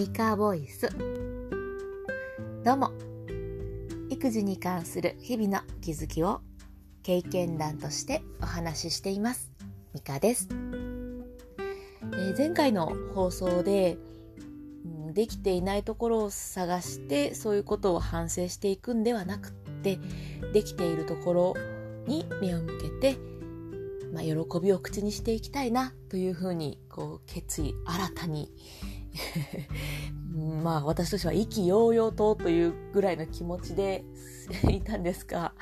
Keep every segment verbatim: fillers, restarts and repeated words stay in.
ミカボイス。どうも、育児に関する日々の気づきを経験談としてお話ししていますミカです。えー、前回の放送でできていないところを探してそういうことを反省していくんではなくってできているところに目を向けて、まあ、喜びを口にしていきたいなというふうにこう決意新たにまあ私としては意気揚々とというぐらいの気持ちでいたんですが、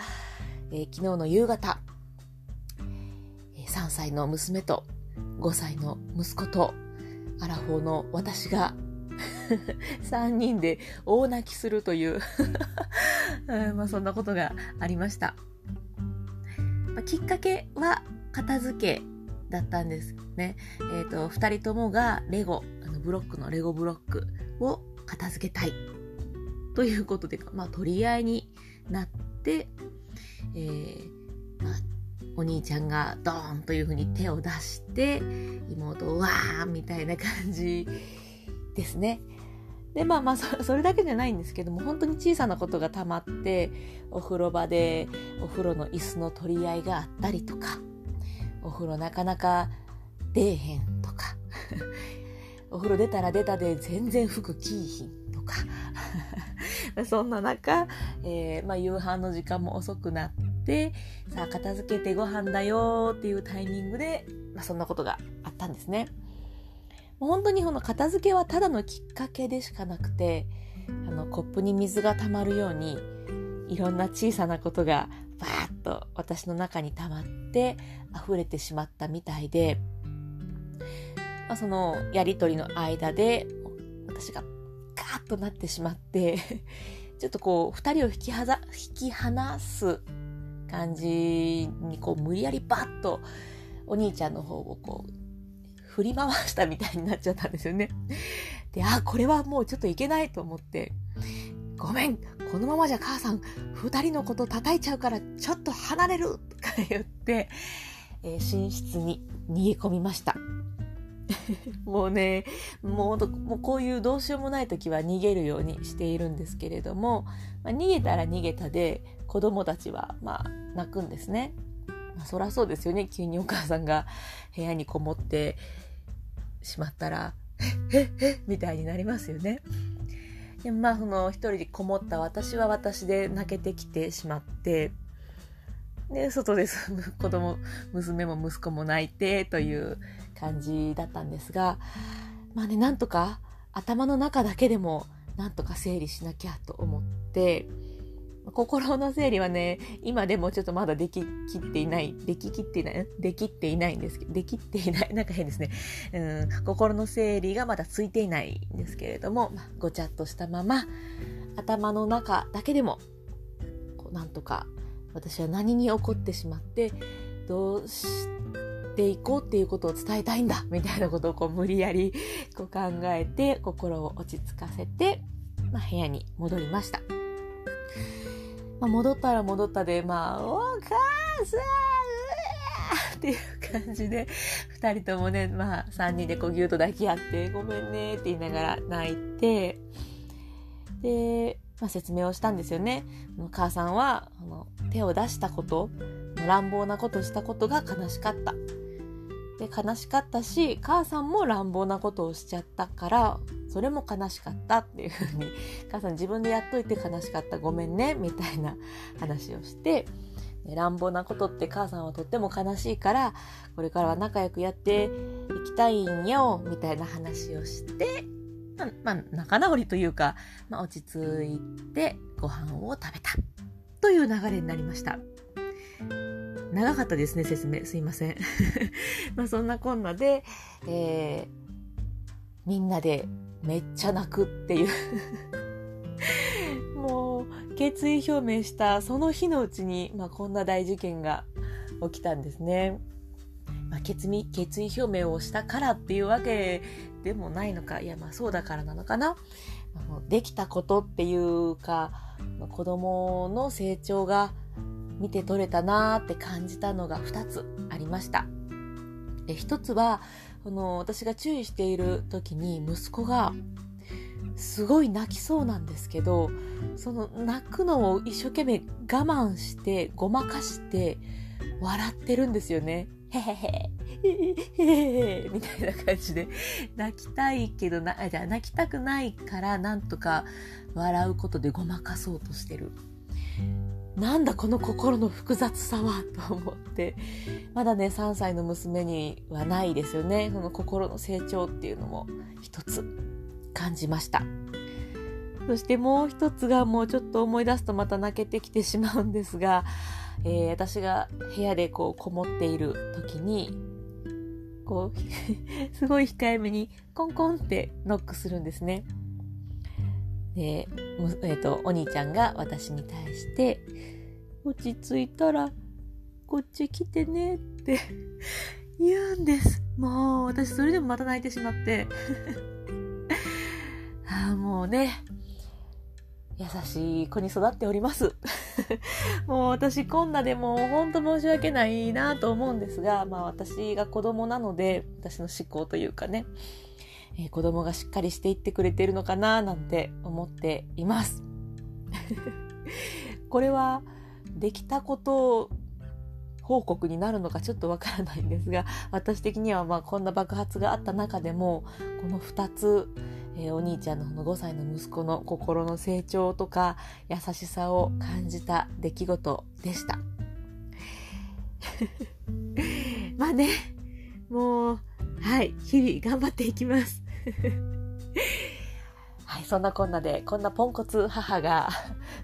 えー、昨日の夕方さんさいの娘とごさいの息子とアラフォーの私がさんにんで大泣きするというまあそんなことがありました。まあ、きっかけは片付けだったんですね。えーと、ふたりともがレゴあのブロックのレゴブロックを片付けたいということで、まあ、取り合いになって、えーまあ、お兄ちゃんがドーンというふうに手を出して妹わーみたいな感じですね。でまあまあ そ, それだけじゃないんですけども、本当に小さなことがたまってお風呂場でお風呂の椅子の取り合いがあったりとか、お風呂なかなか出えへんとかお風呂出たら出たで全然服着いひんとかそんな中、えーまあ、夕飯の時間も遅くなってさあ片付けてご飯だよっていうタイミングで、まあ、そんなことがあったんですね。本当にこの片付けはただのきっかけでしかなくて、あのコップに水がたまるようにいろんな小さなことがバーッと私の中にたまって溢れてしまったみたいで、まあ、そのやりとりの間で私がガーッとなってしまってちょっとこうふたりを引きはざ引き離す感じにこう無理やりバッとお兄ちゃんの方をこう振り回したみたいになっちゃったんですよね。で、あ、これはもうちょっといけないと思って、ごめん、このままじゃ母さん二人のこと叩いちゃうからちょっと離れるとか言って、えー、寝室に逃げ込みました。もうね、もう、もうこういうどうしようもない時は逃げるようにしているんですけれども、まあ、逃げたら逃げたで子供たちはまあ泣くんですね。まあ、そらそうですよね。急にお母さんが部屋にこもってしまったらえっえっみたいになりますよね。でまあその一人でこもった私は私で泣けてきてしまって、で外で子供娘も息子も泣いてという感じだったんですが、まあね、なんとか頭の中だけでもなんとか整理しなきゃと思って、心の整理はね今でもちょっとまだでききっていないでききっていないできっていないんですけどできっていないなんか変ですね、うん、心の整理がまだついていないんですけれども、まあ、ごちゃっとしたまま頭の中だけでもこうなんとか私は何に怒ってしまってどうしていこうっていうことを伝えたいんだみたいなことをこう無理やりこう考えて心を落ち着かせて、まあ、部屋に戻りました。まあ、戻ったら戻ったで、まあ、お母さんっていう感じで、二人ともね、まあ、三人でこうぎゅっと抱き合って、ごめんねって言いながら泣いて、で、まあ、説明をしたんですよね。母さんは、あの、手を出したこと、乱暴なことしたことが悲しかった。で、悲しかったし、母さんも乱暴なことをしちゃったから、それも悲しかったっていう風に母さん自分でやっといて悲しかったごめんねみたいな話をして、乱暴なことって母さんはとっても悲しいからこれからは仲良くやっていきたいんよみたいな話をして、まあ仲直りというか、まあ、落ち着いてご飯を食べたという流れになりました。長かったですね説明すいませんまあそんなこんなで、えー、みんなでめっちゃ泣くっていうもう決意表明したその日のうちに、まあ、こんな大事件が起きたんですね。まあ、決意、決意表明をしたからっていうわけでもないのか、いやまあそうだからなのかな、あのできたことっていうか子供の成長が見て取れたなって感じたのがふたつありました。一つはあの私が注意している時に息子がすごい泣きそうなんですけど、その泣くのを一生懸命我慢してごまかして笑ってるんですよね。へへへへみたいな感じで泣きたいけどな、あ、じゃあ泣きたくないからなんとか笑うことでごまかそうとしてる。なんだこの心の複雑さはと思って、まだねさんさいの娘にはないですよね、その心の成長っていうのも一つ感じました。そしてもう一つが、もうちょっと思い出すとまた泣けてきてしまうんですが、えー、私が部屋でこうこもっている時にこうすごい控えめにコンコンってノックするんですね。で、えーと、お兄ちゃんが私に対して落ち着いたらこっち来てねって言うんです。もう私それでもまた泣いてしまってあ、もうね優しい子に育っておりますもう私こんなでも本当申し訳ないなと思うんですが、まあ私が子供なので、私の思考というかね、えー、子供がしっかりしていってくれてるのかななんて思っていますこれはできたこと報告になるのかちょっとわからないんですが、私的にはまあこんな爆発があった中でも、このふたつ、えー、お兄ちゃんのごさいの息子の心の成長とか優しさを感じた出来事でしたまあね、もうはい、日々頑張っていきますはい、そんなこんなで、こんなポンコツ母が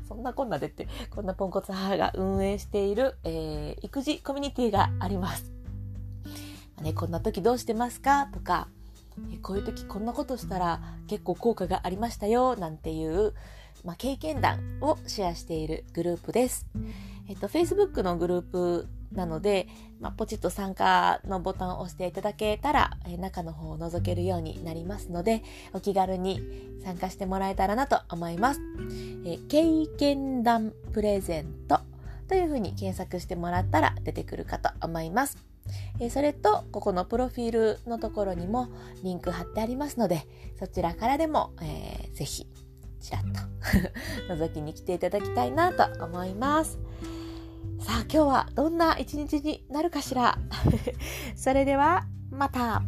そんなこんなでってこんなポンコツ母が運営している、えー、育児コミュニティがあります、まあね、こんな時どうしてますかとか、こういう時こんなことしたら結構効果がありましたよなんていう、まあ、経験談をシェアしているグループです、えっと、Facebook のグループなので、まあ、ポチッと参加のボタンを押していただけたら、え中の方を覗けるようになりますので、お気軽に参加してもらえたらなと思います。え経験談プレゼントというふうに検索してもらったら出てくるかと思います。えそれと、ここのプロフィールのところにもリンク貼ってありますので、そちらからでも、えー、ぜひちらっと覗きに来ていただきたいなと思います。さあ今日はどんな一日になるかしらそれではまた。